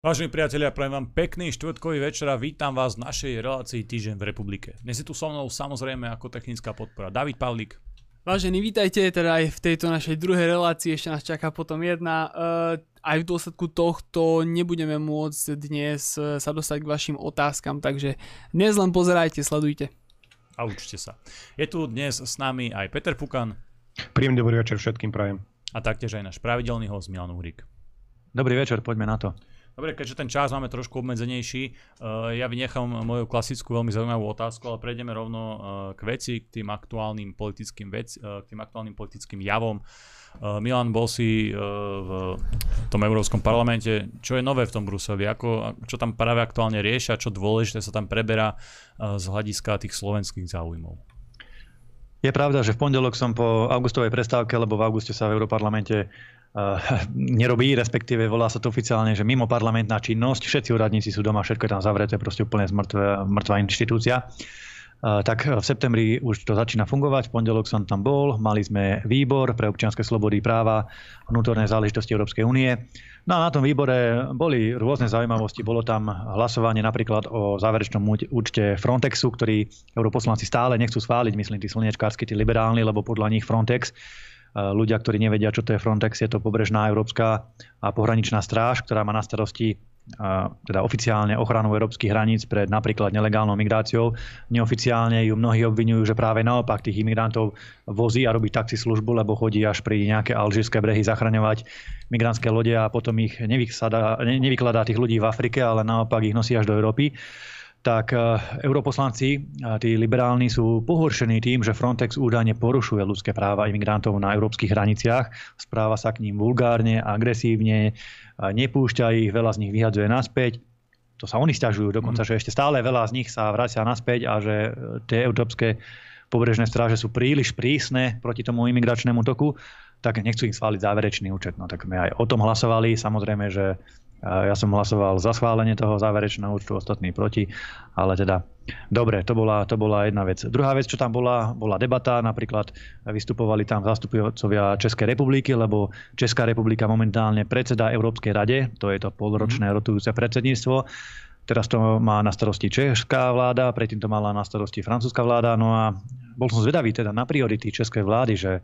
Vážení priatelia, prajem vám pekný štvrtkový večer a vítam vás v našej relácii Týždeň v republike. Dnes je tu so mnou samozrejme ako technická podpora David Pavlík. Vážení, vítajte teda aj v tejto našej druhej relácii, ešte nás čaká potom jedna. Aj v dôsledku tohto nebudeme môcť dnes sa dostať k vašim otázkam, takže dnes len pozerajte, sledujte. A učte sa. Je tu dnes s nami aj Peter Pukan. Príjemný dobrý večer všetkým prajem. A taktiež aj náš pravidelný host Milan Uhrík. Dobrý večer, poďme na to. Dobre, keďže ten čas máme trošku obmedzenejší, ja vynechám moju klasickú veľmi zaujímavú otázku, ale prejdeme rovno k veci, k tým aktuálnym politickým javom. Milan, bol si v tom Európskom parlamente. Čo je nové v tom Bruseli? Čo tam práve aktuálne riešia? Čo dôležité sa tam preberá z hľadiska tých slovenských záujmov? Je pravda, že v pondelok som po augustovej prestávke, lebo v auguste sa v Európarlamente nerobí, respektíve volá sa to oficiálne, že mimo parlamentná činnosť, všetci úradníci sú doma, všetko je tam zavreté, proste úplne mŕtva inštitúcia. Tak v septembri už to začína fungovať, v pondelok som tam bol, mali sme výbor pre občianske slobody, práva, vnútorné záležitosti Európskej únie. No a na tom výbore boli rôzne zaujímavosti, bolo tam hlasovanie napríklad o záverečnom účte Frontexu, ktorý europoslanci stále nechcú schváliť, myslím tí slniečkársky, tí liberálni, lebo podľa nich Frontex, ľudia, ktorí nevedia, čo to je Frontex, je to pobrežná európska a pohraničná stráž, ktorá má na starosti teda oficiálne ochranu európskych hraníc pred napríklad nelegálnou migráciou. Neoficiálne ju mnohí obvinujú, že práve naopak tých imigrantov vozí a robí taxislužbu, lebo chodí až pri nejaké alžírske brehy zachraňovať migrantské lode a potom ich nevykladá tých ľudí v Afrike, ale naopak ich nosí až do Európy. Tak europoslanci, tí liberálni, sú pohoršení tým, že Frontex údajne porušuje ľudské práva imigrantov na európskych hraniciach. Správa sa k ním vulgárne, agresívne, nepúšťa ich, veľa z nich vyhadzuje naspäť. To sa oni sťažujú dokonca, že ešte stále veľa z nich sa vracia naspäť a že tie európske pobrežné stráže sú príliš prísne proti tomu imigračnému toku, tak nechcú im schváliť záverečný účet. No tak sme aj o tom hlasovali, samozrejme, že ja som hlasoval za schválenie toho záverečného účtu, ostatní proti, ale teda dobre, to bola jedna vec. Druhá vec, čo tam bola debata, napríklad vystupovali tam zástupcovia Českej republiky, lebo Česká republika momentálne predseda Európskej rade, to je to polročné rotujúce predsedníctvo. Teraz to má na starosti česká vláda, predtým to mala na starosti francúzska vláda, no a bol som zvedavý teda na priority českej vlády, že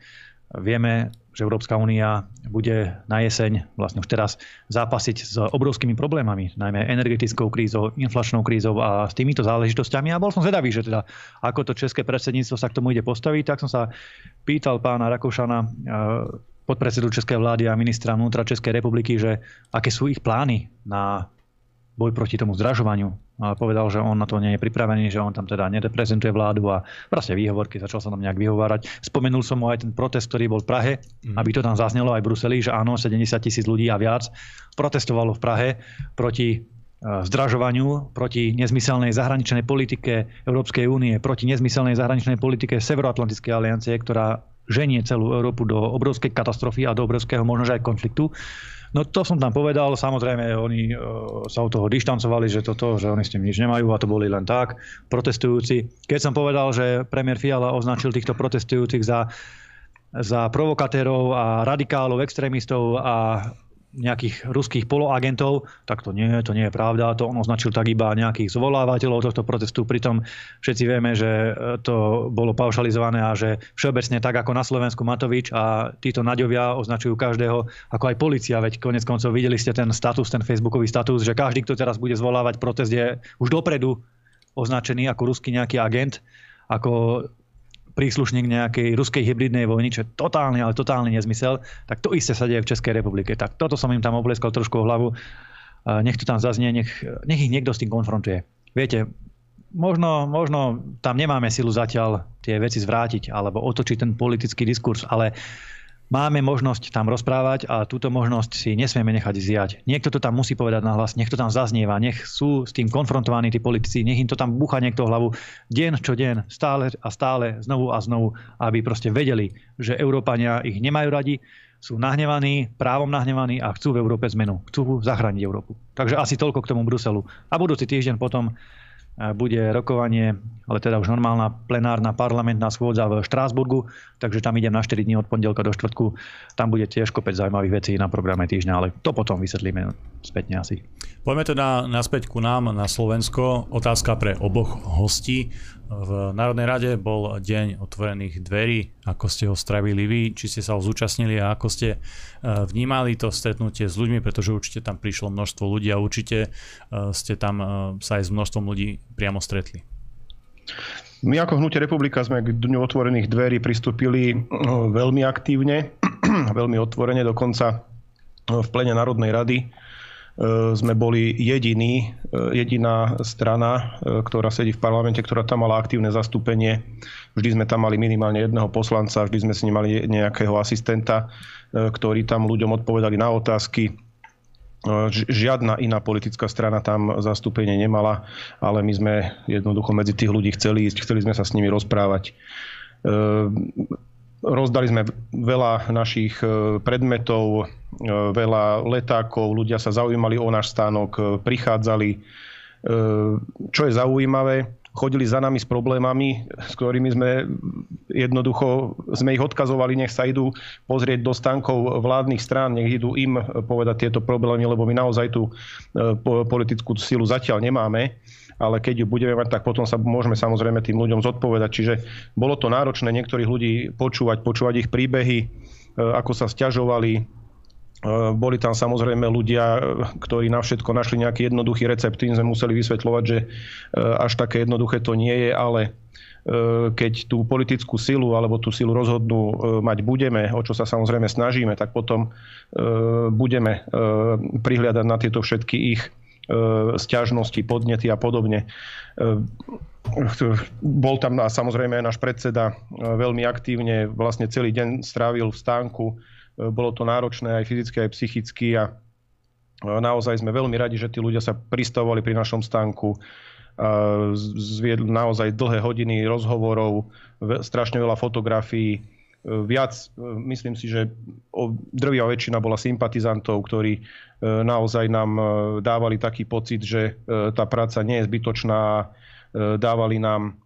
vieme, že Európska únia bude na jeseň, vlastne už teraz, zápasiť s obrovskými problémami, najmä energetickou krízou, inflačnou krízou a s týmito záležitosťami. A bol som zvedavý, že teda, ako to české predsedníctvo sa k tomu ide postaviť, tak som sa pýtal pána Rakúšana, podpredsedu Českej vlády a ministra vnútra Českej republiky, že aké sú ich plány na boj proti tomu zdražovaniu. Ale povedal, že on na to nie je pripravený, že on tam teda nereprezentuje vládu a proste výhovorky, začal sa tam nejak vyhovárať. Spomenul som mu aj ten protest, ktorý bol v Prahe, aby to tam zaznelo aj v Bruseli, že áno, 70 000 ľudí a viac protestovalo v Prahe proti zdražovaniu, proti nezmyselnej zahraničnej politike Európskej únie, proti nezmyselnej zahraničnej politike Severoatlantickej aliancie, ktorá ženie celú Európu do obrovskej katastrofy a do obrovského možnože aj konfliktu. No to som tam povedal, samozrejme oni sa od toho dištancovali, že oni s tým nič nemajú a to boli len tak protestujúci. Keď som povedal, že premiér Fiala označil týchto protestujúcich za provokatérov a radikálov, extrémistov a nejakých ruských poloagentov, tak to nie je pravda. To on označil tak iba nejakých zvolávateľov tohto protestu. Pritom všetci vieme, že to bolo paušalizované a že všeobecne tak ako na Slovensku Matovič a títo naďovia označujú každého, ako aj polícia. Veď konec koncov videli ste ten status, ten facebookový status, že každý, kto teraz bude zvolávať protest, je už dopredu označený ako ruský nejaký agent, ako príslušník nejakej ruskej hybridnej vojny, čo je totálny, ale totálny nezmysel, tak to isté sa deje v Českej republike. Tak toto som im tam oblieskal trošku o hlavu. Nech to tam zaznie, nech ich niekto s tým konfrontuje. Viete, možno tam nemáme silu zatiaľ tie veci zvrátiť alebo otočiť ten politický diskurs, ale máme možnosť tam rozprávať a túto možnosť si nesmieme nechať zjať. Niekto to tam musí povedať nahlas, nech to tam zaznieva, nech sú s tým konfrontovaní tí politici, nech im to tam búcha niekto hlavu deň čo deň, stále a stále, znovu a znovu, aby proste vedeli, že Európania ich nemajú radi, sú nahnevaní, právom nahnevaní a chcú v Európe zmenu, chcú zachrániť Európu. Takže asi toľko k tomu Bruselu. A budúci týždeň potom bude rokovanie, ale teda už normálna plenárna parlamentná schôdza v Štrasburgu, takže tam idem na 4 dní od pondelka do štvrtku. Tam bude tiež kopec zaujímavých vecí na programe týždňa, ale to potom vysvetlíme spätne asi. Poďme teda naspäť ku nám na Slovensko. Otázka pre oboch hostí. V Národnej rade bol deň otvorených dverí. Ako ste ho stravili vy? Či ste sa ho zúčastnili a ako ste vnímali to stretnutie s ľuďmi? Pretože určite tam prišlo množstvo ľudí a určite ste tam sa aj s množstvom ľudí priamo stretli. My ako Hnutie Republika sme k Dňu otvorených dverí pristúpili veľmi aktívne, veľmi otvorene, dokonca v plene Národnej rady sme boli jediná strana, ktorá sedí v parlamente, ktorá tam mala aktívne zastúpenie. Vždy sme tam mali minimálne jedného poslanca, vždy sme s ním mali nejakého asistenta, ktorí tam ľuďom odpovedali na otázky. Žiadna iná politická strana tam zastúpenie nemala, ale my sme jednoducho medzi tých ľudí chceli ísť, chceli sme sa s nimi rozprávať. Rozdali sme veľa našich predmetov, veľa letákov, ľudia sa zaujímali o náš stánok, prichádzali. Čo je zaujímavé, chodili za nami s problémami, s ktorými sme ich odkazovali, nech sa idú pozrieť do stánkov vládnych strán, nech idú im povedať tieto problémy, lebo my naozaj tú politickú silu zatiaľ nemáme. Ale keď ju budeme mať, tak potom sa môžeme samozrejme tým ľuďom zodpovedať. Čiže bolo to náročné niektorých ľudí počúvať ich príbehy, ako sa sťažovali. Boli tam samozrejme ľudia, ktorí na všetko našli nejaký jednoduchý recept. Tým sme museli vysvetľovať, že až také jednoduché to nie je, ale keď tú politickú silu alebo tú silu rozhodnú mať budeme, o čo sa samozrejme snažíme, tak potom budeme prihliadať na tieto všetky ich sťažnosti, podnety a podobne. Bol tam samozrejme náš predseda veľmi aktívne, vlastne celý deň strávil v stánku. Bolo to náročné aj fyzicky, aj psychicky a naozaj sme veľmi radi, že tí ľudia sa pristavovali pri našom stánku. Zviedli naozaj dlhé hodiny rozhovorov, strašne veľa fotografií. Myslím si, že drvivá väčšina bola sympatizantov, ktorí naozaj nám dávali taký pocit, že tá práca nie je zbytočná. Dávali nám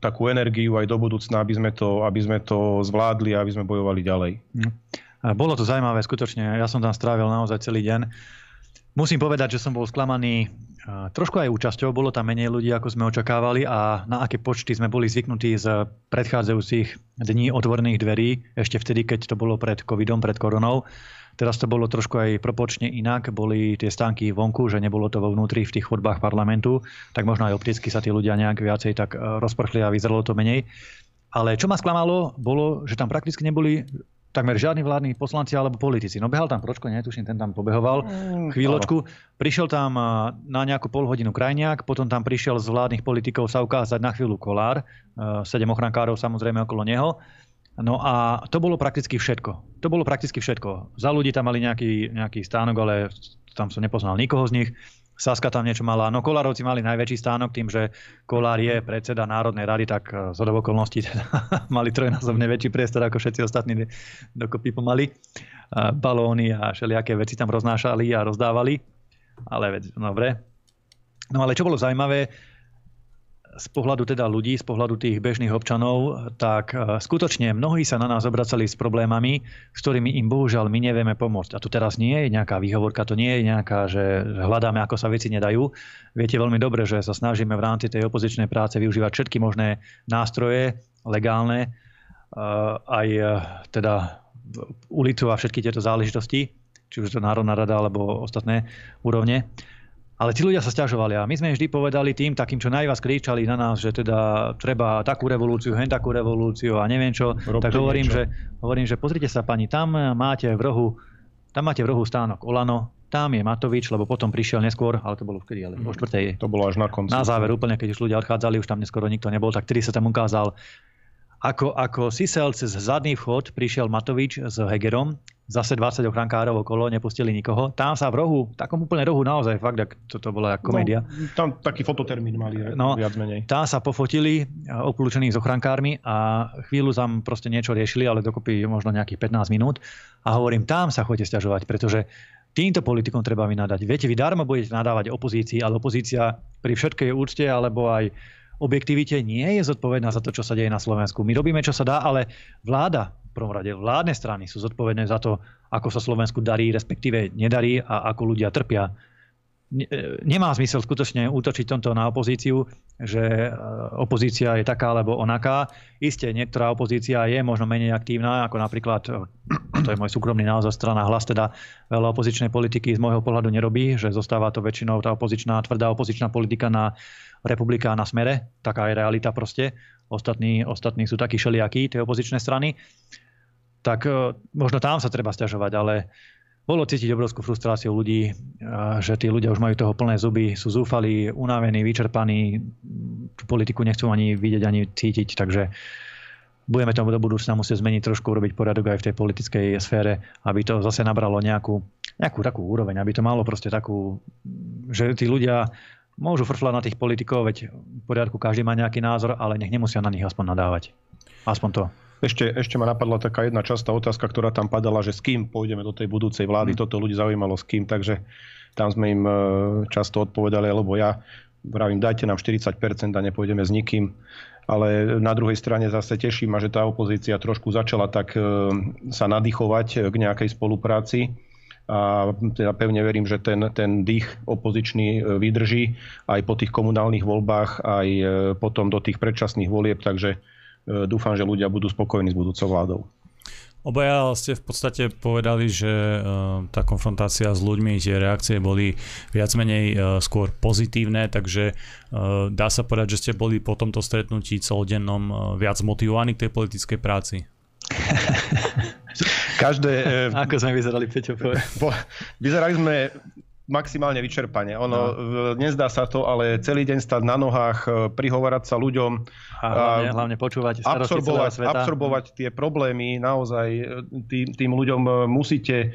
takú energiu aj do budúcna, aby sme to zvládli a aby sme bojovali ďalej. Bolo to zaujímavé skutočne. Ja som tam strávil naozaj celý deň. Musím povedať, že som bol sklamaný trošku aj účasťou, bolo tam menej ľudí, ako sme očakávali a na aké počty sme boli zvyknutí z predchádzajúcich dní otvorených dverí, ešte vtedy, keď to bolo pred covidom, pred koronou. Teraz to bolo trošku aj proporčne inak, boli tie stánky vonku, že nebolo to vo vnútri v tých chodbách parlamentu, tak možno aj opticky sa tí ľudia nejak viacej tak rozprchli a vyzeralo to menej. Ale čo ma sklamalo, bolo, že tam prakticky neboli takmer žiadni vládni poslanci alebo politici. No behal tam Pročko, netuším, ten tam pobehoval chvíľočku. Prišiel tam na nejakú polhodinu Krajniak, potom tam prišiel z vládnych politikov sa ukázať na chvíľu Kollár, 7 ochrankárov samozrejme okolo neho. No a to bolo prakticky všetko. Za ľudí tam mali nejaký stánok, ale tam som nepoznal nikoho z nich. Saska tam niečo mala. No Kollárovci mali najväčší stánok tým, že Kollár je predseda Národnej rady, tak z okolností teda mali trojnásobne väčší priestor ako všetci ostatní dokopy pomaly. Balóny a všelijaké veci tam roznášali a rozdávali. Ale dobre. No ale čo bolo zaujímavé, z pohľadu teda ľudí, z pohľadu tých bežných občanov, tak skutočne mnohí sa na nás obracali s problémami, s ktorými im bohužiaľ my nevieme pomôcť. A to teraz nie je nejaká výhovorka, to nie je nejaká, že hľadáme, ako sa veci nedajú. Viete veľmi dobre, že sa snažíme v rámci tej opozičnej práce využívať všetky možné nástroje, legálne, aj teda ulicu a všetky tieto záležitosti, či už to Národná rada alebo ostatné úrovne. Ale tí ľudia sa sťažovali a my sme vždy povedali tým takým, čo najviac kričali na nás, že teda treba takú revolúciu, hen takú revolúciu a neviem čo. Tak hovorím, že pozrite sa pani, tam máte v rohu stánok OĽaNO, tam je Matovič, lebo potom prišiel neskôr, ale to bolo vtedy, ale po štvrtej. To bolo až na konci. Na záver úplne, keď už ľudia odchádzali, už tam neskoro nikto nebol, tak vtedy sa tam ukázal, ako sisel cez zadný vchod prišiel Matovič s Hegerom. Zase 20 ochrankárov okolo, nepustili nikoho. Tam sa v rohu, takom úplne rohu naozaj, fakt, to bola ako komédia. No, tam taký fototermín mali, viac menej. Tam sa pofotili, obklúčení s ochrankármi a chvíľu tam proste niečo riešili, ale dokopy možno nejakých 15 minút. A hovorím, tam sa chodite sťažovať, pretože týmto politikom treba vynadať. Viete, vy darmo budete nadávať opozícii, ale opozícia pri všetkej úcte alebo aj objektivite nie je zodpovedná za to, čo sa deje na Slovensku. My robíme, čo sa dá, ale vláda v prvom rade vládne strany sú zodpovedné za to, ako sa Slovensku darí, respektíve nedarí a ako ľudia trpia. Nemá zmysel skutočne útočiť tomto na opozíciu, že opozícia je taká alebo onaká. Isté, niektorá opozícia je možno menej aktívna, ako napríklad, to je môj súkromný názor, strana Hlas, teda veľa opozičnej politiky z môjho pohľadu nerobí, že zostáva to väčšinou tá opozičná, tvrdá opozičná politika na Republike a na Smere. Taká je realita proste. Ostatní sú takí šelijakí, tie opozičné strany. Tak možno tam sa treba sťažovať, ale bolo cítiť obrovskú frustráciu ľudí, že tí ľudia už majú toho plné zuby, sú zúfalí, unavení, vyčerpaní, tú politiku nechcú ani vidieť, ani cítiť, takže budeme to do budúcna musieť zmeniť trošku, urobiť poriadok aj v tej politickej sfére, aby to zase nabralo nejakú takú úroveň, aby to malo proste takú, že tí ľudia môžu frflať na tých politikov, veď v poriadku každý má nejaký názor, ale nech nemusia na nich aspoň nadávať. Aspoň to. Ešte ma napadla taká jedna častá otázka, ktorá tam padala, že s kým pôjdeme do tej budúcej vlády. Toto ľudí zaujímalo, s kým, takže tam sme im často odpovedali, lebo ja vravím, dajte nám 40% a nepôjdeme s nikým. Ale na druhej strane zase teší ma, že tá opozícia trošku začala tak sa nadýchovať k nejakej spolupráci. A teda pevne verím, že ten dých opozičný vydrží aj po tých komunálnych voľbách, aj potom do tých predčasných volieb, takže dúfam, že ľudia budú spokojní s budúcou vládou. Obaja ste v podstate povedali, že tá konfrontácia s ľuďmi, tie reakcie boli viac menej skôr pozitívne, takže dá sa povedať, že ste boli po tomto stretnutí celodennom viac motivovaní k tej politickej práci. Ako sme vyzerali, Peťo? Vyzerali sme maximálne vyčerpane. Ono nezdá sa to, ale celý deň stať na nohách, prihovárať sa ľuďom a hlavne počúvať starosti celého sveta. Absorbovať tie problémy naozaj tým ľuďom musíte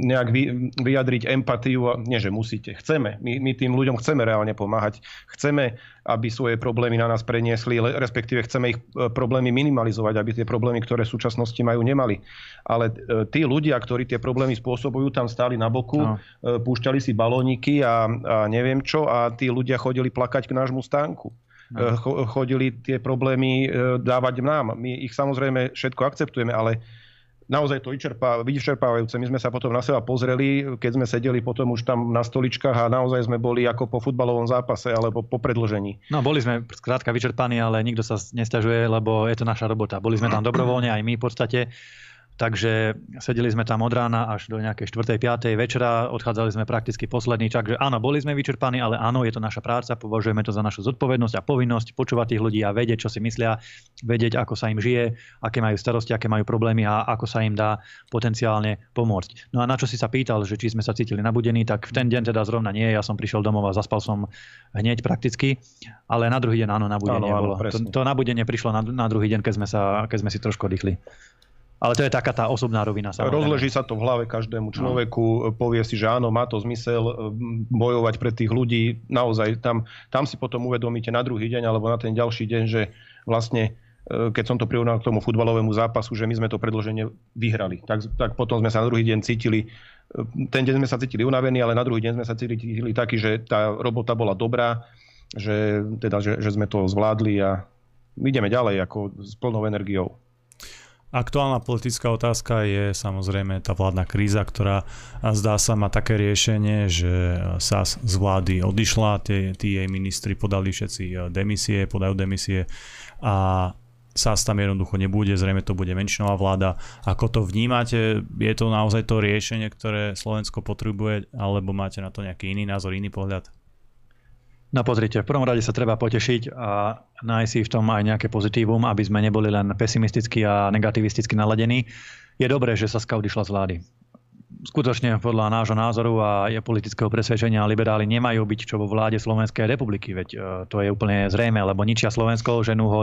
nejak vyjadriť empatiu. Nie, že musíte. Chceme. My tým ľuďom chceme reálne pomáhať. Chceme, aby svoje problémy na nás preniesli, respektíve chceme ich problémy minimalizovať, aby tie problémy, ktoré v súčasnosti majú, nemali. Ale tí ľudia, ktorí tie problémy spôsobujú, tam stáli na boku, púšťali si balóniky a neviem čo, a tí ľudia chodili plakať k nášmu stánku. No. Chodili tie problémy dávať nám. My ich samozrejme všetko akceptujeme, ale naozaj to vyčerpávajúce. My sme sa potom na seba pozreli, keď sme sedeli potom už tam na stoličkách a naozaj sme boli ako po futbalovom zápase alebo po predĺžení. No boli sme skrátka vyčerpaní, ale nikto sa nesťažuje, lebo je to naša robota. Boli sme tam dobrovoľne aj my v podstate. Takže sedeli sme tam od rána až do nejakej 4. 5. večera, odchádzali sme prakticky poslední, takže áno, boli sme vyčerpaní, ale áno, je to naša práca, považujeme to za našu zodpovednosť a povinnosť počúvať tých ľudí a vedieť, čo si myslia, vedieť, ako sa im žije, aké majú starosti, aké majú problémy a ako sa im dá potenciálne pomôcť. No a na čo si sa pýtal, že či sme sa cítili nabudení, tak v ten deň teda zrovna nie, ja som prišiel domov a zaspal som hneď prakticky, ale na druhý deň áno, nabudenie bolo. To nabudenie prišlo na druhý deň, keď sme si trošku oddychli. Ale to je taká tá osobná rovina. Rozleží sa to v hlave každému človeku, povie si, že áno, má to zmysel bojovať pre tých ľudí. Naozaj, tam si potom uvedomíte na druhý deň alebo na ten ďalší deň, že vlastne, keď som to prirovnal k tomu futbalovému zápasu, že my sme to predĺženie vyhrali. Tak potom sme sa na druhý deň cítili, ten deň sme sa cítili unavení, ale na druhý deň sme sa cítili taký, že tá robota bola dobrá, že sme to zvládli a ideme ďalej ako s plnou energiou. Aktuálna politická otázka je samozrejme tá vládna kríza, ktorá zdá sa má také riešenie, že SaS z vlády odišla, tí jej ministri podali všetci demisie, podajú demisie a SaS tam jednoducho nebude, zrejme to bude menšinová vláda. Ako to vnímate? Je to naozaj to riešenie, ktoré Slovensko potrebuje, alebo máte na to nejaký iný názor, iný pohľad? No pozrite, v prvom rade sa treba potešiť a nájsť si v tom aj nejaké pozitívum, aby sme neboli len pesimisticky a negativisticky naladení. Je dobré, že SaS odišla z vlády. Skutočne podľa nášho názoru a politického presvedčenia liberáli nemajú byť čo vo vláde Slovenskej republiky, veď to je úplne zrejme, lebo ničia Slovensko, ženú ho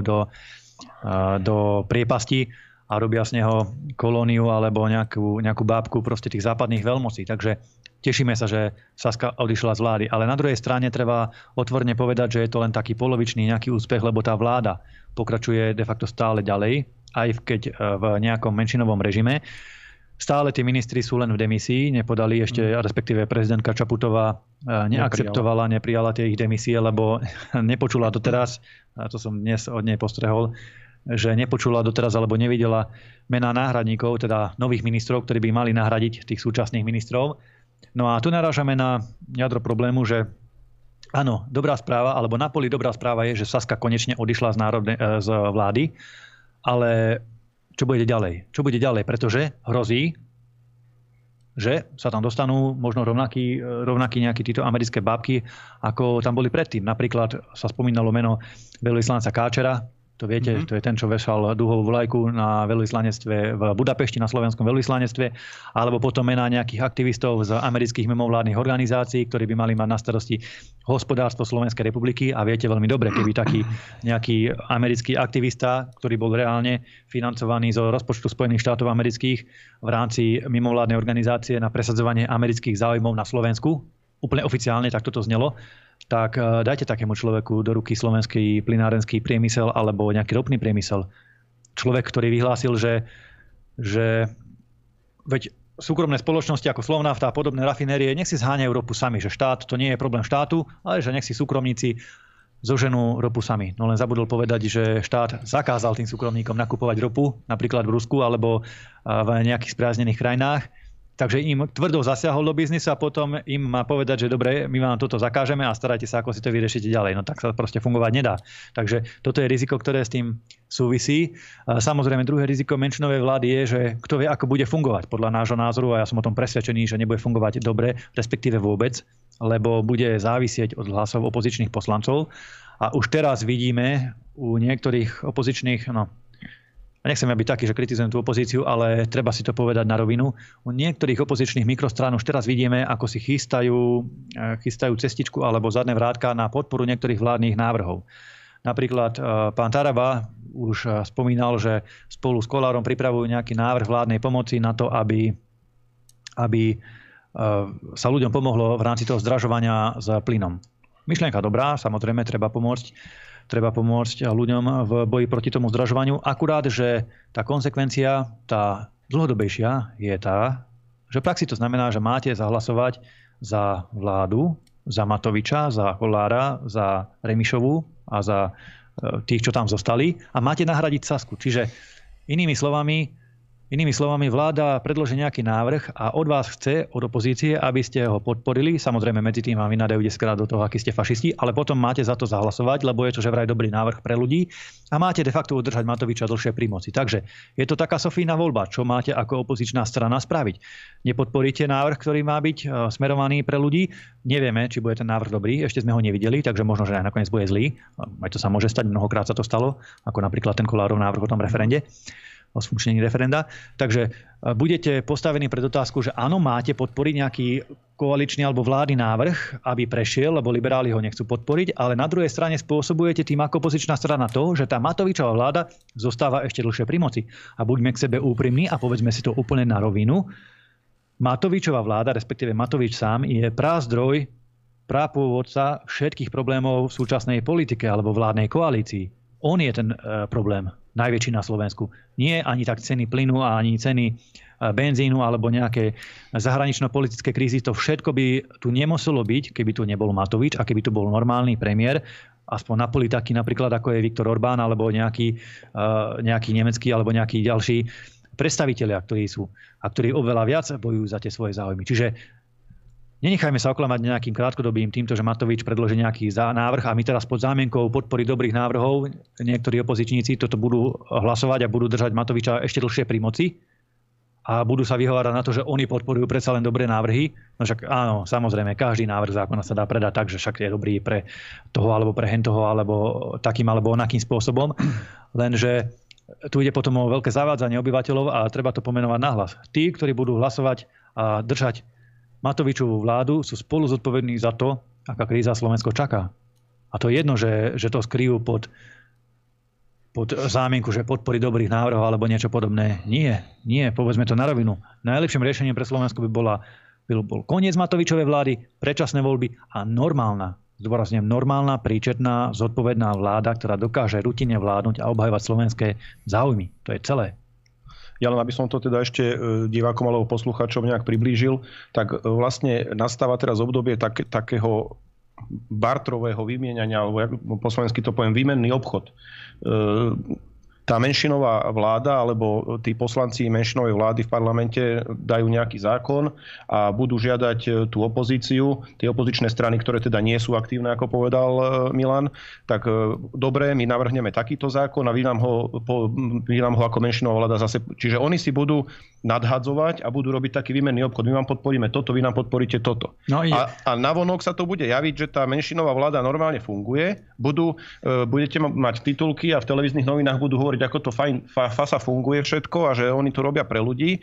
do priepasti a robia z neho kolóniu alebo nejakú bábku proste tých západných veľmocí. Takže tešíme sa, že Saska odišla z vlády. Ale na druhej strane treba otvorene povedať, že je to len taký polovičný nejaký úspech, lebo tá vláda pokračuje de facto stále ďalej, aj keď v nejakom menšinovom režime. Stále tí ministri sú len v demisii, nepodali ešte, respektíve prezidentka Čaputová neakceptovala, neprijala tie ich demisie, lebo nepočula doteraz, a to som dnes od nej postrehol, že nepočula doteraz alebo nevidela mená náhradníkov, teda nových ministrov, ktorí by mali nahradiť tých súčasných ministrov. No a tu narážame na jadro problému, že áno, dobrá správa, alebo na poli dobrá správa je, že Saska konečne odišla z vlády, ale čo bude ďalej? Čo bude ďalej? Pretože hrozí, že sa tam dostanú možno rovnakí nejakí títo americké bábky, ako tam boli predtým. Napríklad sa spomínalo meno veľvyslanca Káčera, to viete, to je ten, čo vešal dúhovú vlajku na veľvyslanectve v Budapešti, na slovenskom veľvyslanectve, alebo potom mená nejakých aktivistov z amerických mimovládnych organizácií, ktorí by mali mať na starosti hospodárstvo Slovenskej republiky. A viete veľmi dobre, keby taký nejaký americký aktivista, ktorý bol reálne financovaný zo rozpočtu Spojených štátov amerických v rámci mimovládnej organizácie na presadzovanie amerických záujmov na Slovensku, úplne oficiálne, tak toto znelo, tak dajte takému človeku do ruky slovenský plynárenský priemysel alebo nejaký ropný priemysel. Človek, ktorý vyhlásil, že veď súkromné spoločnosti ako Slovnafta a podobné rafinérie nech si zháňajú ropu sami, že štát to nie je problém štátu, ale že nech si súkromníci zoženú ropu sami. No len zabudol povedať, že štát zakázal tým súkromníkom nakupovať ropu, napríklad v Rusku alebo v nejakých spriaznených krajinách. Takže im tvrdo zasiahol do biznisu a potom im má povedať, že dobre, my vám toto zakážeme a starajte sa, ako si to vyriešite ďalej. No tak sa proste fungovať nedá. Takže toto je riziko, ktoré s tým súvisí. Samozrejme, druhé riziko menšinovej vlády je, že kto vie, ako bude fungovať podľa nášho názoru, a ja som o tom presvedčený, že nebude fungovať dobre, respektíve vôbec, lebo bude závisieť od hlasov opozičných poslancov. A už teraz vidíme u niektorých opozičných... Nechcem byť taký, že kritizujem tú opozíciu, ale treba si to povedať na rovinu. U niektorých opozičných mikrostrán už teraz vidíme, ako si chystajú cestičku alebo zadné vrátka na podporu niektorých vládnych návrhov. Napríklad pán Taraba už spomínal, že spolu s Kollárom pripravujú nejaký návrh vládnej pomoci na to, aby sa ľuďom pomohlo v rámci toho zdražovania s plynom. Myšlienka dobrá, samozrejme, treba pomôcť ľuďom v boji proti tomu zdražovaniu. Akurát, že tá konsekvencia, tá dlhodobejšia je tá, že v praxi to znamená, že máte zahlasovať za vládu, za Matoviča, za Kollára, za Remišovu a za tých, čo tam zostali, a máte nahradiť Sasku. Čiže inými slovami, vláda predloží nejaký návrh a od vás chce, od opozície, aby ste ho podporili. Samozrejme, medzi tým vám vynadajú 10-krát do toho, akí ste fašisti, ale potom máte za to zahlasovať, lebo je to že vraj dobrý návrh pre ľudí a máte de facto udržať Matoviča dlhšie pri moci. Takže je to taká Sofína voľba, čo máte ako opozičná strana spraviť. Nepodporíte návrh, ktorý má byť smerovaný pre ľudí. Nevieme, či bude ten návrh dobrý, ešte sme ho nevideli, takže možno, že aj nakoniec bude zlý. Aj to sa môže stať, mnohokrát sa to stalo, ako napríklad ten Kollárov návrh o tom referende, o sfunkčnení referenda. Takže budete postavení pred otázku, že áno, máte podporiť nejaký koaličný alebo vládny návrh, aby prešiel, lebo liberáli ho nechcú podporiť, ale na druhej strane spôsobujete tým ako opozičná strana to, že tá Matovičová vláda zostáva ešte dlhšie pri moci. A buďme k sebe úprimní a povedzme si to úplne na rovinu. Matovičová vláda, respektíve Matovič sám, je prápôvodca všetkých problémov v súčasnej politike alebo vládnej koalícii. On je ten problém najväčší na Slovensku. Nie ani tak ceny plynu a ani ceny benzínu alebo nejaké zahranično-politické krízy. To všetko by tu nemuselo byť, keby tu nebol Matovič a keby tu bol normálny premiér, aspoň na poli taký napríklad, ako je Viktor Orbán alebo nejaký nemecký alebo nejaký ďalší predstavitelia, ktorí sú a ktorí oveľa viac bojujú za tie svoje záujmy. Čiže nenechajme sa oklamať nejakým krátkodobým týmto, že Matovič predloží nejaký návrh a my teraz pod zámienkou podpory dobrých návrhov niektorí opozičníci toto budú hlasovať a budú držať Matoviča ešte dlhšie pri moci a budú sa vyhovárať na to, že oni podporujú predsa len dobré návrhy. No však áno, samozrejme, každý návrh zákona sa dá predať tak, že však je dobrý pre toho alebo pre hentoho alebo takým alebo onakým spôsobom. Lenže tu ide potom o veľké zavádzanie obyvateľov a treba to pomenovať nahlas. Tí, ktorí budú hlasovať a držať Matovičovú vládu, sú spolu zodpovední za to, aká kríza Slovensko čaká. A to je jedno, že to skryjú pod zámienku, že podpory dobrých návrhov alebo niečo podobné. Nie, povedzme to na rovinu. Najlepším riešením pre Slovensko bol koniec Matovičovej vlády, predčasné voľby a normálna, príčetná, zodpovedná vláda, ktorá dokáže rutine vládnuť a obhajovať slovenské záujmy. To je celé. Ja len, aby som to teda ešte divákom alebo poslucháčom nejak priblížil, tak vlastne nastáva teraz obdobie takého bartrového vymienania, alebo po slovensky to poviem, výmenný obchod. tá menšinová vláda alebo tí poslanci menšinovej vlády v parlamente dajú nejaký zákon a budú žiadať tú opozíciu, tie opozičné strany, ktoré teda nie sú aktívne, ako povedal Milan, tak dobre, my navrhneme takýto zákon a vy nám ho ako menšinová vláda zase... Čiže oni si budú nadhadzovať a budú robiť taký výmenný obchod. My vám podporíme toto, vy nám podporíte toto. No a navonok sa to bude javiť, že tá menšinová vláda normálne funguje. Budete mať titulky a v televíznych novinách budú hovoriť, ako to fasa funguje všetko a že oni to robia pre ľudí.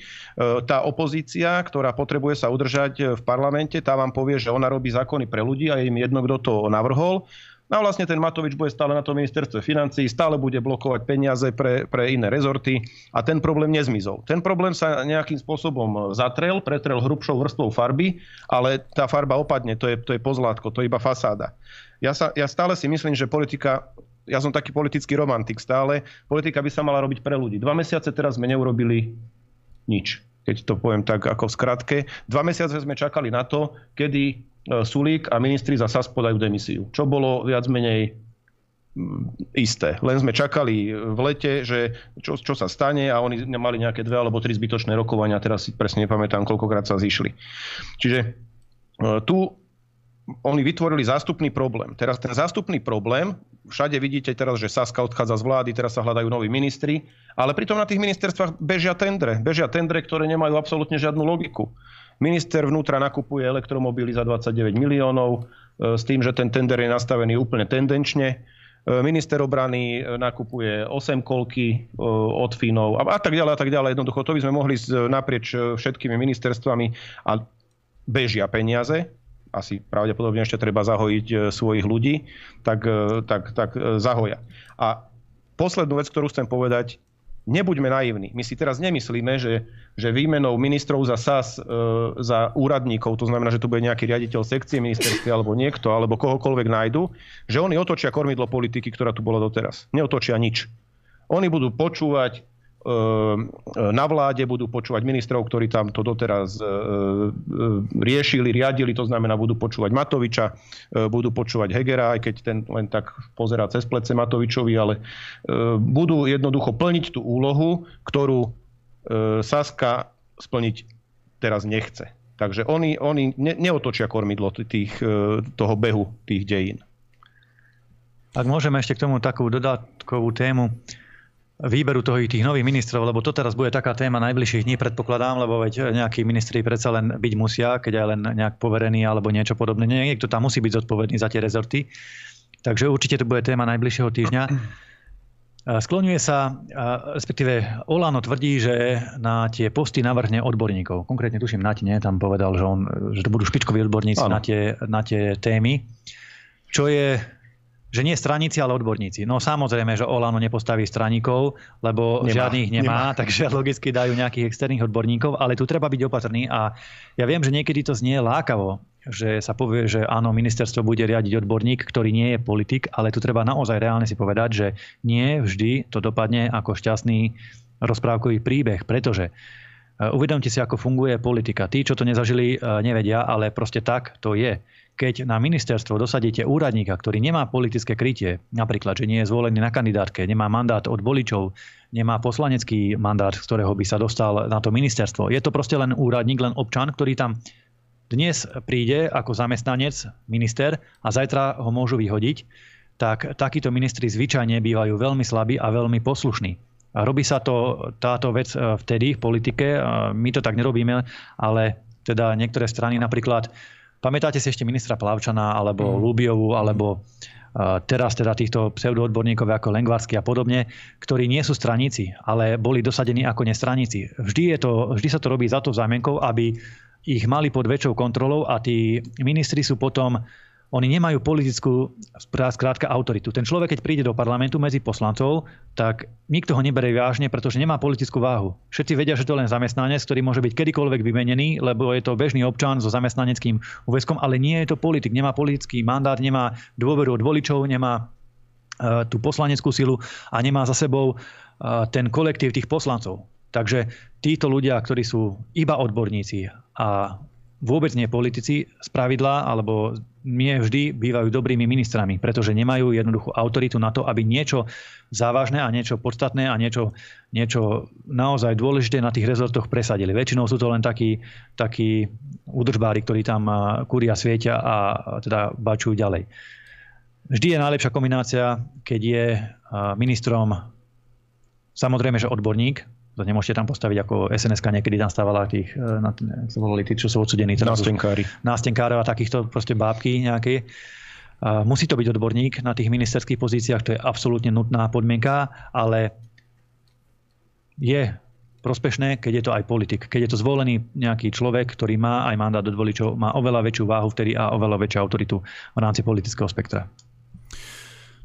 Tá opozícia, ktorá potrebuje sa udržať v parlamente, tá vám povie, že ona robí zákony pre ľudí a je im jedno, kto to navrhol. No a vlastne ten Matovič bude stále na tom ministerstve financií, stále bude blokovať peniaze pre iné rezorty a ten problém nezmizol. Ten problém sa nejakým spôsobom pretrel hrubšou vrstvou farby, ale tá farba opadne, to je pozlátko, to je iba fasáda. Ja stále si myslím, že politika... Ja som taký politický romantik stále. Politika by sa mala robiť pre ľudí. 2 mesiace teraz sme neurobili nič, keď to poviem tak ako v skratke. 2 mesiace sme čakali na to, kedy Sulík a ministri za SaS podajú demisiu. Čo bolo viac menej isté. Len sme čakali v lete, že čo sa stane a oni mali nejaké 2 alebo 3 zbytočné rokovania. Teraz si presne nepamätám, koľkokrát sa zišli. Čiže tu oni vytvorili zástupný problém. Teraz ten zástupný problém, všade vidíte teraz, že Saska odchádza z vlády, teraz sa hľadajú noví ministri, ale pritom na tých ministerstvách bežia tendre, ktoré nemajú absolútne žiadnu logiku. Minister vnútra nakupuje elektromobily za 29 miliónov s tým, že ten tender je nastavený úplne tendenčne. Minister obrany nakupuje 8 kolky od Finov a tak ďalej. Jednoducho to by sme mohli naprieč všetkými ministerstvami a bežia peniaze. Asi pravdepodobne ešte treba zahojiť svojich ľudí, tak zahoja. A poslednú vec, ktorú chcem povedať, nebuďme naivní. My si teraz nemyslíme, že výmenou ministrov za SAS, za úradníkov, to znamená, že tu bude nejaký riaditeľ sekcie ministerstva alebo niekto, alebo kohokoľvek nájdu, že oni otočia kormidlo politiky, ktorá tu bola doteraz. Neotočia nič. Oni budú počúvať na vláde, budú počúvať ministrov, ktorí tam to doteraz riešili, riadili, to znamená, budú počúvať Matoviča, budú počúvať Hegera, aj keď ten len tak pozerá cez plece Matovičovi, ale budú jednoducho plniť tú úlohu, ktorú Saska splniť teraz nechce. Takže oni neotočia kormidlo toho behu tých dejín. Ak môžeme ešte k tomu takú dodatkovú tému výberu toho i tých nových ministrov, lebo to teraz bude taká téma najbližších dní, predpokladám, lebo veď nejakí ministri predsa len byť musia, keď aj len nejak poverení alebo niečo podobné. Niekto tam musí byť zodpovedný za tie rezorty. Takže určite to bude téma najbližšieho týždňa. Skloňuje sa, respektíve OĽaNO tvrdí, že na tie posty navrhne odborníkov. Konkrétne tuším Natine, tam povedal, že to budú špičkoví odborníci na tie témy. Čo je... Že nie straníci, ale odborníci. No samozrejme, že OĽaNO nepostaví straníkov, lebo žiadnych nemá, takže logicky dajú nejakých externých odborníkov, ale tu treba byť opatrný a ja viem, že niekedy to znie lákavo, že sa povie, že áno, ministerstvo bude riadiť odborník, ktorý nie je politik, ale tu treba naozaj reálne si povedať, že nie vždy to dopadne ako šťastný rozprávkový príbeh, pretože uvedomte si, ako funguje politika. Tí, čo to nezažili, nevedia, ale proste tak to je. Keď na ministerstvo dosadíte úradníka, ktorý nemá politické krytie, napríklad, že nie je zvolený na kandidátke, nemá mandát od voličov, nemá poslanecký mandát, z ktorého by sa dostal na to ministerstvo. Je to proste len úradník, len občan, ktorý tam dnes príde ako zamestnanec, minister a zajtra ho môžu vyhodiť, tak takíto ministri zvyčajne bývajú veľmi slabí a veľmi poslušní. Robí sa to táto vec vtedy v politike, my to tak nerobíme, ale teda niektoré strany napríklad, pamätáte si ešte ministra Plavčana, alebo Lúbiovú, alebo teraz teda týchto pseudoodborníkov ako Lengvarský a podobne, ktorí nie sú straníci, ale boli dosadení ako nestraníci. Vždy sa to robí za to zámienkou, aby ich mali pod väčšou kontrolou a tí ministri sú potom, oni nemajú politickú, skrátka, autoritu. Ten človek, keď príde do parlamentu medzi poslancov, tak nikto ho neberie vážne, pretože nemá politickú váhu. Všetci vedia, že to je len zamestnanec, ktorý môže byť kedykoľvek vymenený, lebo je to bežný občan so zamestnaneckým úväzkom, ale nie je to politik, nemá politický mandát, nemá dôveru od voličov, nemá tú poslaneckú silu a nemá za sebou ten kolektív tých poslancov. Takže títo ľudia, ktorí sú iba odborníci a vôbec nie politici z pravidla, alebo nie vždy bývajú dobrými ministrami, pretože nemajú jednoduchú autoritu na to, aby niečo závažné a niečo podstatné a niečo naozaj dôležité na tých rezortoch presadili. Väčšinou sú to len takí údržbári, ktorí tam kúria, svietia a teda bačujú ďalej. Vždy je najlepšia kombinácia, keď je ministrom samozrejme, že odborník. To nemôžete tam postaviť ako SNS-ka niekedy tam stávala tých, čo sú odsudení. Nástenkári a takýchto proste bábky nejaké. Musí to byť odborník na tých ministerských pozíciách, to je absolútne nutná podmienka, ale je prospešné, keď je to aj politik. Keď je to zvolený nejaký človek, ktorý má aj mandát od voličov, má oveľa väčšiu váhu vtedy a oveľa väčšiu autoritu v rámci politického spektra.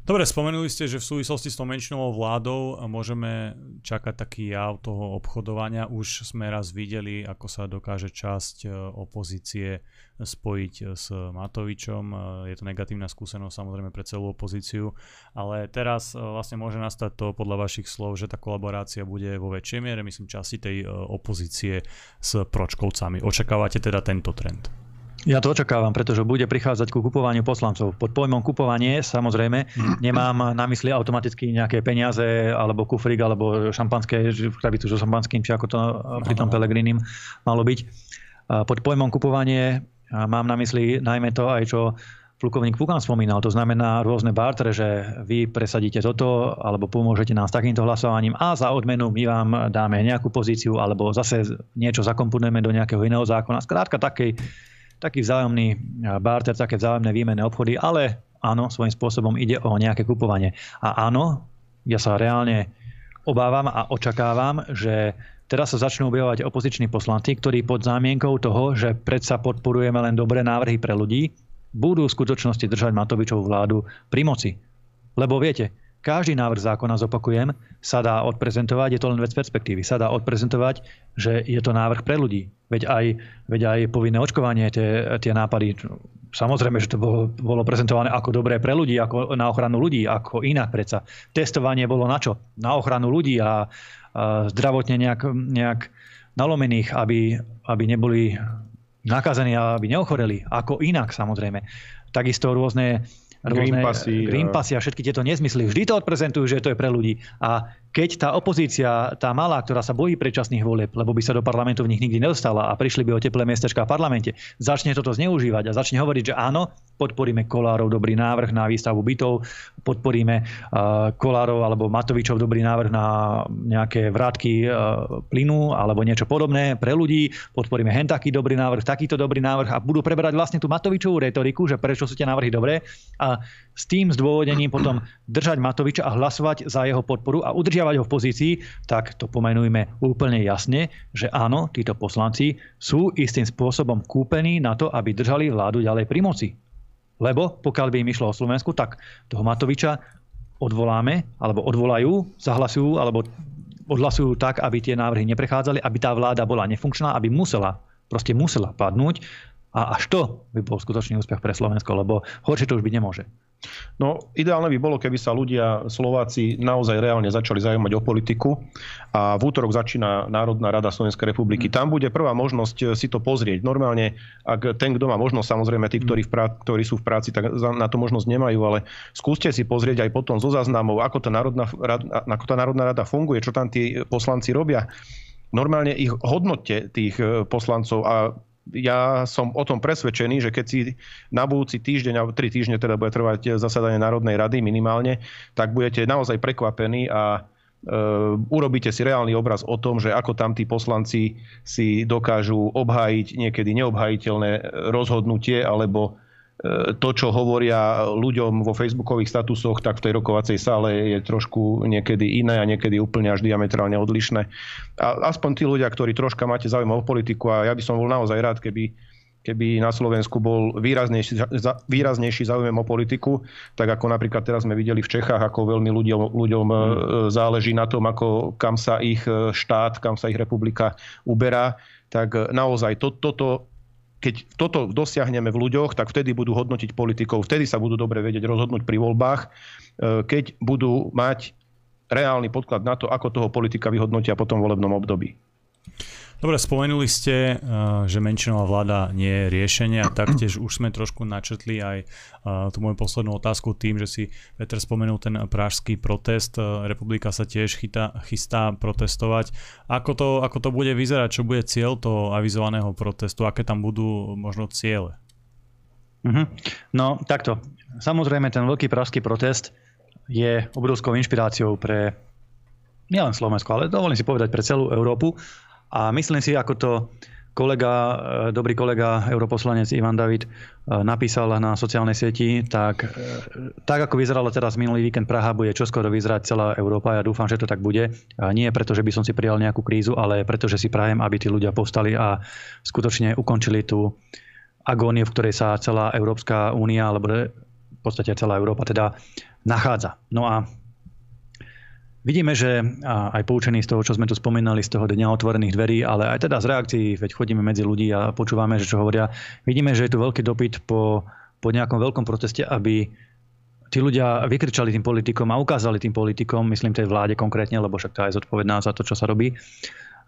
Dobre, spomenuli ste, že v súvislosti s tou menšinovou vládou môžeme čakať taký jav toho obchodovania. Už sme raz videli, ako sa dokáže časť opozície spojiť s Matovičom. Je to negatívna skúsenosť samozrejme pre celú opozíciu, ale teraz vlastne môže nastať to podľa vašich slov, že tá kolaborácia bude vo väčšej miere, myslím, časti tej opozície s pročkovcami. Očakávate teda tento trend? Ja to očakávam, pretože bude prichádzať ku kupovaniu poslancov. Pod pojmom kupovanie, samozrejme, nemám na mysli automaticky nejaké peniaze, alebo kufrík, alebo šampanské, krabicu so šampanským, či ako to pri tom Pelegrinim malo byť. Pod pojmom kupovanie mám na mysli najmä to, aj čo plukovník Pukan spomínal. To znamená rôzne bartre, že vy presadíte toto, alebo pomôžete nám s takýmto hlasovaním a za odmenu my vám dáme nejakú pozíciu, alebo zase niečo zakomponujeme do nejakého iného zákona. Skrátka taký vzájomný barter, také vzájomné výmenné obchody, ale áno, svojím spôsobom ide o nejaké kupovanie. A áno, ja sa reálne obávam a očakávam, že teraz sa začnú objavovať opoziční poslanci, ktorí pod zámienkou toho, že predsa podporujeme len dobré návrhy pre ľudí, budú v skutočnosti držať Matovičovú vládu pri moci. Lebo viete, každý návrh zákona, zopakujem, sa dá odprezentovať, je to len vec perspektívy, sa dá odprezentovať, že je to návrh pre ľudí. Veď aj povinné očkovanie, tie nápady, samozrejme, že to bolo prezentované ako dobré pre ľudí, ako na ochranu ľudí, ako inak predsa. Testovanie bolo na čo? Na ochranu ľudí a zdravotne nejak nalomených, aby neboli nakazení a aby neochoreli. Ako inak, samozrejme. Takisto rôzne Green pasy a všetky tieto nezmysly. Vždy to odprezentujú, že to je pre ľudí. A keď tá opozícia, tá malá, ktorá sa bojí predčasných volieb, lebo by sa do parlamentu v nich nikdy nedostala a prišli by o teplé miestečka v parlamente, začne toto zneužívať a začne hovoriť, že áno, podporíme Kollárov dobrý návrh na výstavbu bytov, podporíme Kollárov alebo Matovičov dobrý návrh na nejaké vrátky plynu alebo niečo podobné pre ľudí, podporíme hen taký dobrý návrh, takýto dobrý návrh a budú preberať vlastne tú Matovičovú retoriku, že prečo sú tie návrhy dobré. A s tým zdôvodením potom držať Matoviča a hlasovať za jeho podporu a udržiavať ho v pozícii, tak to pomenujme úplne jasne, že áno, títo poslanci sú istým spôsobom kúpení na to, aby držali vládu ďalej pri moci. Lebo pokiaľ by im išlo o Slovensku, tak toho Matoviča odvoláme, alebo odvolajú, zahlasujú, alebo odhlasujú tak, aby tie návrhy neprechádzali, aby tá vláda bola nefunkčná, aby musela padnúť. A až to by bol skutočný úspech pre Slovensko, lebo horšie to už byť nemôže. No, ideálne by bolo, keby sa ľudia, Slováci, naozaj reálne začali zaujímať o politiku. A v útorok začína Národná rada Slovenskej republiky. Tam bude prvá možnosť si to pozrieť. Normálne, ak ten, kto má možnosť, samozrejme tí, ktorí sú v práci, tak na to možnosť nemajú, ale skúste si pozrieť aj potom zo záznamov, ako tá Národná rada funguje, čo tam tí poslanci robia. Normálne ich hodnote, tých poslancov, a ja som o tom presvedčený, že keď si na budúci týždeň, a 3 týždne teda bude trvať zasadanie Národnej rady minimálne, tak budete naozaj prekvapení a urobíte si reálny obraz o tom, že ako tam tí poslanci si dokážu obhájiť niekedy neobhájiteľné rozhodnutie alebo to, čo hovoria ľuďom vo facebookových statusoch, tak v tej rokovacej sále je trošku niekedy iné a niekedy úplne až diametrálne odlišné. A aspoň tí ľudia, ktorí troška máte záujem o politiku, a ja by som bol naozaj rád, keby na Slovensku bol výraznejší záujem o politiku, tak ako napríklad teraz sme videli v Čechách, ako veľmi ľuďom záleží na tom, kam sa ich štát, kam sa ich republika uberá, tak naozaj keď toto dosiahneme v ľuďoch, tak vtedy budú hodnotiť politikov, vtedy sa budú dobre vedieť rozhodnúť pri voľbách, keď budú mať reálny podklad na to, ako toho politika vyhodnotia po tom volebnom období. Dobre, spomenuli ste, že menšinová vláda nie je riešenie a taktiež už sme trošku načrtli aj tú moju poslednú otázku tým, že si Peter spomenul ten pražský protest. Republika sa tiež chystá protestovať. Ako to bude vyzerať? Čo bude cieľ toho avizovaného protestu? Aké tam budú možno ciele? No, takto. Samozrejme, ten veľký pražský protest je obrovskou inšpiráciou pre nielen Slovensko, ale dovolím si povedať pre celú Európu. A myslím si, ako to dobrý kolega, europoslanec Ivan David napísal na sociálnej sieti, tak ako vyzerala teraz minulý víkend Praha, bude čoskoro vyzerať celá Európa. Ja dúfam, že to tak bude. A nie preto, že by som si prijal nejakú krízu, ale preto, že si prajem, aby tí ľudia povstali a skutočne ukončili tú agóniu, v ktorej sa celá Európska únia, alebo v podstate celá Európa teda nachádza. No a vidíme, že aj poučení z toho, čo sme tu spomínali, z toho dňa otvorených dverí, ale aj teda z reakcií, veď chodíme medzi ľudí a počúvame, že čo hovoria. Vidíme, že je tu veľký dopyt po nejakom veľkom proteste, aby tí ľudia vykričali tým politikom a ukázali tým politikom, myslím tej vláde konkrétne, lebo však tá je zodpovedná za to, čo sa robí,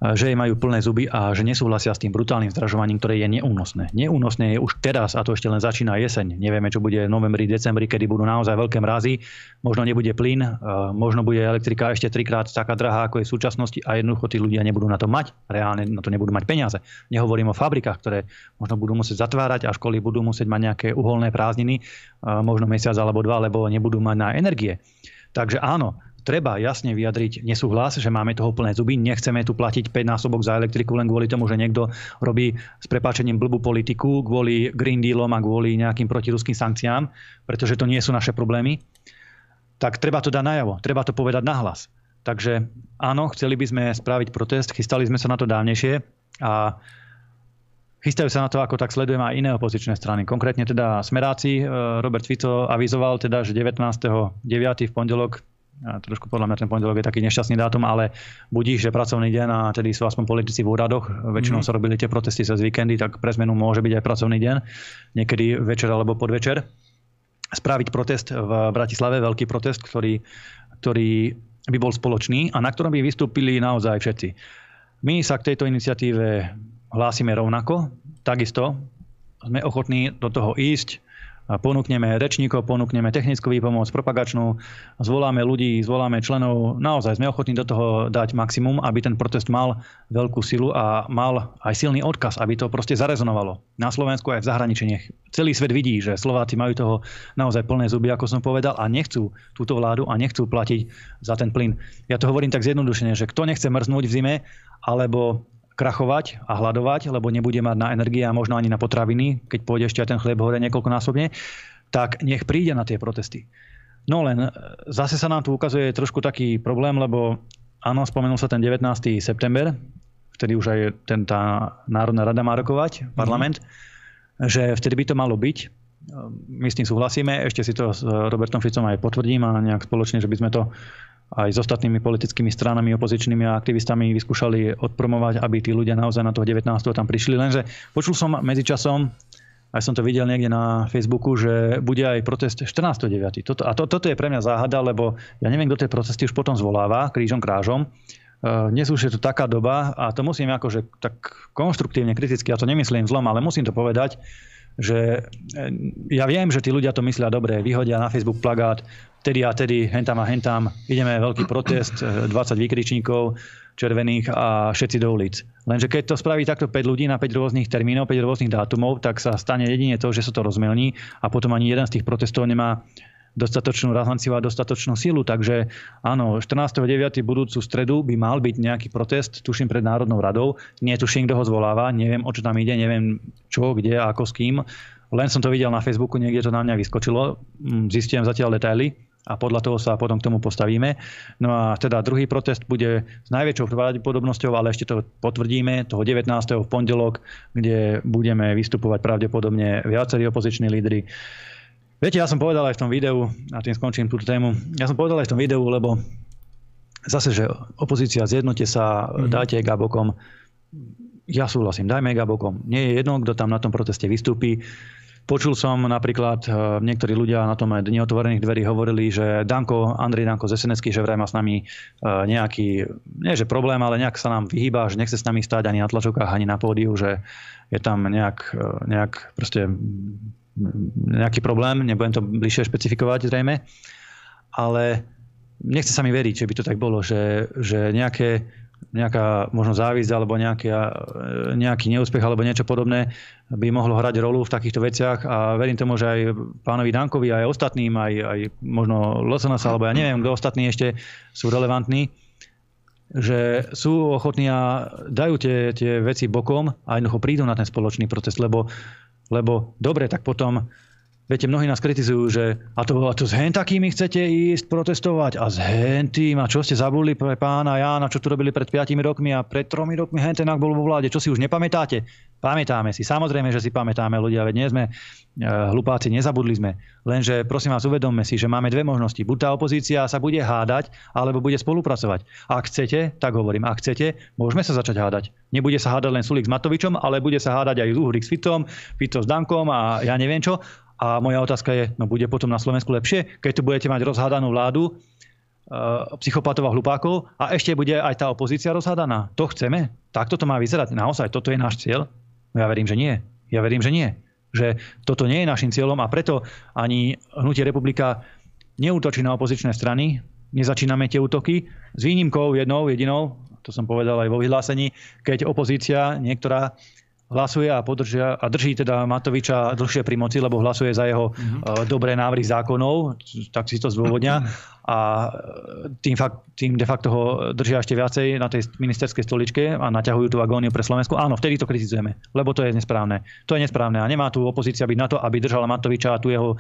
že jej majú plné zuby a že nesúhlasia s tým brutálnym zdražovaním, ktoré je neúnosné. Neúnosné je už teraz, a to ešte len začína jeseň. Nevieme, čo bude v novembri, decembri, kedy budú naozaj veľké mrazy. Možno nebude plyn, možno bude elektrika ešte 3-krát taká drahá, ako je v súčasnosti, a jednoducho tí ľudia nebudú na to mať. Reálne na to nebudú mať peniaze. Nehovorím o fabrikách, ktoré možno budú musieť zatvárať a školy budú musieť mať nejaké uholné prázdniny, možno mesiac alebo dva, lebo nebudú mať na energie. Takže áno, treba jasne vyjadriť nesúhlas, že máme toho plné zuby, nechceme tu platiť 5-násobok za elektriku len kvôli tomu, že niekto robí s prepáčením blbú politiku kvôli Green Dealom a kvôli nejakým protiruským sankciám, pretože to nie sú naše problémy. Tak treba to dať najavo, treba to povedať nahlas. Takže áno, chceli by sme spraviť protest, chystali sme sa na to dávnejšie a chystajú sa na to, ako tak sledujem, aj iné opozičné strany. Konkrétne teda Smeráci, Robert Fico avizoval teda, že 19.9. v pondelok, a trošku podľa mňa ten pondelok je taký nešťastný dátum, ale budíš, že pracovný deň a tedy sú aspoň politici v úradoch. Väčšinou sa robili tie protesty cez víkendy, tak pre zmenu môže byť aj pracovný deň. Niekedy večer alebo podvečer. Spraviť protest v Bratislave, veľký protest, ktorý by bol spoločný a na ktorom by vystúpili naozaj všetci. My sa k tejto iniciatíve hlásime rovnako. Takisto sme ochotní do toho ísť. Ponúkneme rečníkov, ponúkneme technickú výpomoc, propagačnú, zvoláme ľudí, zvoláme členov. Naozaj sme ochotní do toho dať maximum, aby ten protest mal veľkú silu a mal aj silný odkaz, aby to proste zarezonovalo. Na Slovensku aj v zahraničí. Celý svet vidí, že Slováci majú toho naozaj plné zuby, ako som povedal, a nechcú túto vládu a nechcú platiť za ten plyn. Ja to hovorím tak zjednodušene, že kto nechce mrznúť v zime, alebo krachovať a hľadovať, lebo nebude mať na energie a možno ani na potraviny, keď pôjde ešte aj ten chlieb hore niekoľkonásobne, tak nech príde na tie protesty. No len zase sa nám tu ukazuje trošku taký problém, lebo áno, spomenul sa ten 19. september, vtedy už aj tá Národná rada má rokovať, parlament, že vtedy by to malo byť. My s tým súhlasíme, ešte si to s Robertom Ficom aj potvrdím a nejak spoločne, že by sme to aj s ostatnými politickými stranami, opozičnými a aktivistami vyskúšali odpromovať, aby tí ľudia naozaj na toho 19. tam prišli. Lenže počul som medzičasom, aj som to videl niekde na Facebooku, že bude aj protest 14.9. Toto je pre mňa záhada, lebo ja neviem, kto tie protesty už potom zvoláva, krížom krážom. Dnes už je to taká doba a to musím akože tak konštruktívne, kriticky, ja to nemyslím zlom, ale musím to povedať, že ja viem, že tí ľudia to myslia dobre, vyhodia na Facebook plagát, tedy a tedy, hentam a hentam, ideme veľký protest, 20 výkričníkov červených a všetci do ulic. Lenže keď to spraví takto 5 ľudí na 5 rôznych termínov, 5 rôznych dátumov, tak sa stane jedine to, že sa to rozmelní a potom ani jeden z tých protestov nemá dostatočnú razanciu a dostatočnú silu. Takže áno, 14.9. budúcu stredu by mal byť nejaký protest, tuším, pred Národnou radou. Netuším, kto ho zvoláva, neviem, o čo tam ide, neviem čo, kde, ako, s kým. Len som to videl na Facebooku, niekde to na mňa vyskočilo. Zistím zatiaľ detaily a podľa toho sa potom k tomu postavíme. No a teda druhý protest bude s najväčšou pravdepodobnosťou, ale ešte to potvrdíme, toho 19. v pondelok, kde budeme vystupovať pravdepodobne viacerí opoziční lídri. Viete, ja som povedal aj v tom videu, a tým skončím túto tému, lebo zase, že opozícia, zjednote sa, dajte EGA bokom. Ja súhlasím, dajme EGA bokom. Nie je jedno, kto tam na tom proteste vystúpi. Počul som napríklad, niektorí ľudia na tom dni otvorených dverí hovorili, že Andrej Danko z SNS, že vraj má s nami nejaký, nie že problém, ale nejak sa nám vyhýba, že nechce s nami stáť ani na tlačovkách, ani na pódiu, že je tam nejaký problém, nebudem to bližšie špecifikovať zrejme, ale nechce sa mi veriť, že by to tak bolo, že nejaká možno závisť alebo nejaký neúspech alebo niečo podobné by mohlo hrať rolu v takýchto veciach a verím tomu, že aj pánovi Dankovi aj ostatným, aj možno Losanasa alebo ja neviem, kto ostatní ešte sú relevantní, že sú ochotní a dajú tie veci bokom a jednoducho prídu na ten spoločný proces, lebo dobre, tak potom viete, mnohí nás kritizujú, že a to s hentakými chcete ísť protestovať a s hentým, a čo ste zabudli pre pána Jána, čo tu robili pred 5 rokmi a pred 3 rokmi hentenak bol vo vláde, čo si už nepamätáte? Pamätáme si, samozrejme, že si pamätáme ľudia, veď nie sme hlupáci, nezabudli sme. Lenže prosím vás, uvedomme si, že máme dve možnosti. Buď tá opozícia sa bude hádať, alebo bude spolupracovať. Ak chcete, tak hovorím, ak chcete, môžeme sa začať hádať. Nebude sa hádať len Sulík s Matovičom, ale bude sa hádať aj Uhrík s Ficom, Fico s Dankom a ja neviem čo. A moja otázka je, no bude potom na Slovensku lepšie, keď tu budete mať rozhádanú vládu psychopatov a hlupákov a ešte bude aj tá opozícia rozhádaná. To chceme? Takto to má vyzerať? Naozaj, toto je náš cieľ? No ja verím, že nie. Ja verím, že nie. Že toto nie je našim cieľom a preto ani hnutie Republika neútočí na opozičné strany. Nezačíname tie útoky. S výnimkou jedinou, to som povedal aj vo vyhlásení, keď opozícia niektorá hlasuje a drží teda Matoviča dlhšie pri moci, lebo hlasuje za jeho dobré návrhy zákonov, tak si to zdôvodňa. A tým de facto ho držia ešte viacej na tej ministerskej stoličke a naťahujú tú agóniu pre Slovensku. Áno, vtedy to kritizujeme, lebo to je nesprávne. To je nesprávne a nemá tu opozícia byť na to, aby držala Matoviča a tú jeho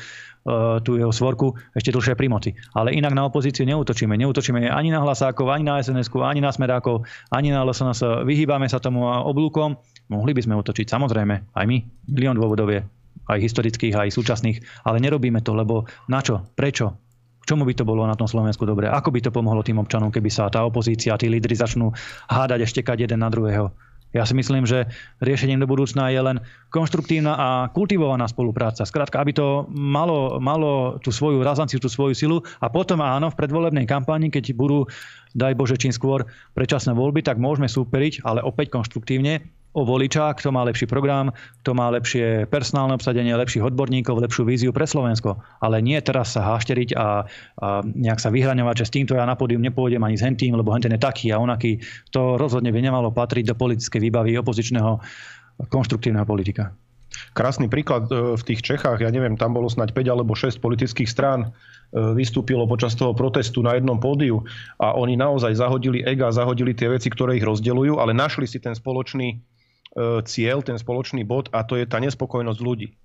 svorku ešte dlhšie pri moci. Ale inak na opozíciu neútočíme. Neútočíme ani na Hlasákov, ani na SNS-ku, ani na Smerákov, ani na LSNS. Vyhýbame sa tomu oblúkom. Mohli by sme otočiť, samozrejme, aj my, milión dôvodov je, aj historických, aj súčasných, ale nerobíme to, lebo na čo, prečo, k čomu by to bolo na tom Slovensku dobre, ako by to pomohlo tým občanom, keby sa tá opozícia, tí lídri začnú hádať a štekať jeden na druhého. Ja si myslím, že riešením do budúcna je len konštruktívna a kultivovaná spolupráca. Skrátka, aby to malo tú svoju razanciu, tú svoju silu a potom áno, v predvolebnej kampani, keď budú, daj Bože, čím skôr predčasné voľby, tak môžeme súperiť, ale opäť konštruktívne o voliča, kto má lepší program, kto má lepšie personálne obsadenie, lepších odborníkov, lepšiu víziu pre Slovensko. Ale nie teraz sa hášteriť a nejak sa vyhraňovať, že s týmto ja na pódium nepôjdem ani s hentým, lebo henten je taký a onaký. To rozhodne by nemalo patriť do politickej výbavy opozičného konštruktívneho politika. Krásny príklad v tých Čechách, ja neviem, tam bolo snáď 5 alebo 6 politických strán vystúpilo počas toho protestu na jednom pódiu a oni naozaj zahodili ega, zahodili tie veci, ktoré ich rozdeľujú, ale našli si ten spoločný cieľ, ten spoločný bod a to je tá nespokojnosť ľudí.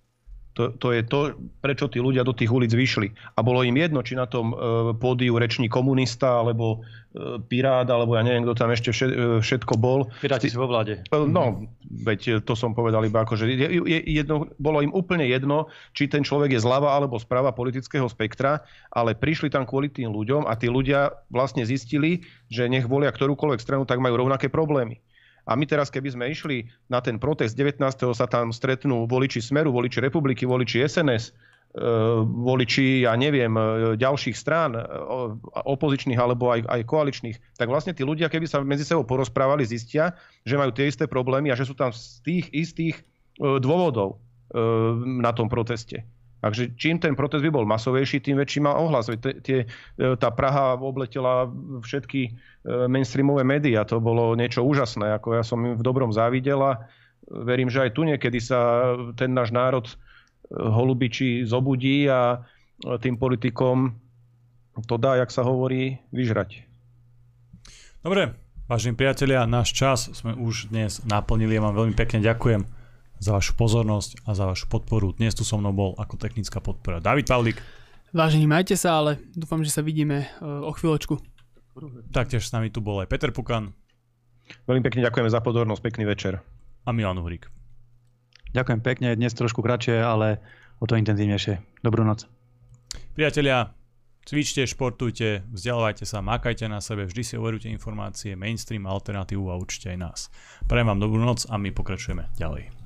To je to, prečo tí ľudia do tých ulic vyšli. A bolo im jedno, či na tom pódiu reční komunista, alebo pirát, alebo ja neviem, kto tam ešte všetko bol. Piráti sú vo vláde. No, veď to som povedal iba ako, že bolo im úplne jedno, či ten človek je zľava alebo zprava politického spektra, ale prišli tam kvôli tým ľuďom a tí ľudia vlastne zistili, že nech volia ktorúkoľvek stranu, tak majú rovnaké problémy. A my teraz, keby sme išli na ten protest 19. sa tam stretnú voliči Smeru, voliči Republiky, voliči SNS, voliči, ja neviem, ďalších strán, opozičných alebo aj koaličných, tak vlastne tí ľudia, keby sa medzi sebou porozprávali, zistia, že majú tie isté problémy a že sú tam z tých istých dôvodov na tom proteste. Takže čím ten protest by bol masovejší, tým väčší má ohlas. Tá Praha obletela všetky mainstreamové médiá. To bolo niečo úžasné. Ako ja som im v dobrom závidel a verím, že aj tu niekedy sa ten náš národ holubičí zobudí a tým politikom to dá, jak sa hovorí, vyžrať. Dobre, vážení priatelia, náš čas sme už dnes naplnili. Ja vám veľmi pekne ďakujem za vašu pozornosť a za vašu podporu. Dnes tu so mnou bol ako technická podpora David Pavlík. Vážení, majte sa, ale dúfam, že sa vidíme o chvíľočku. Taktiež s nami tu bol aj Peter Pukan. Veľmi pekne ďakujeme za pozornosť, pekný večer. A Milan Uhrík. Ďakujem pekne, dnes trošku kratšie, ale o to intenzívnejšie. Dobrú noc. Priatelia, cvičte, športujte, vzdelávajte sa, mákajte na sebe, vždy si overujte informácie, mainstream, alternatívu a určite aj nás. Prajem vám dobrú noc a my pokračujeme ďalej.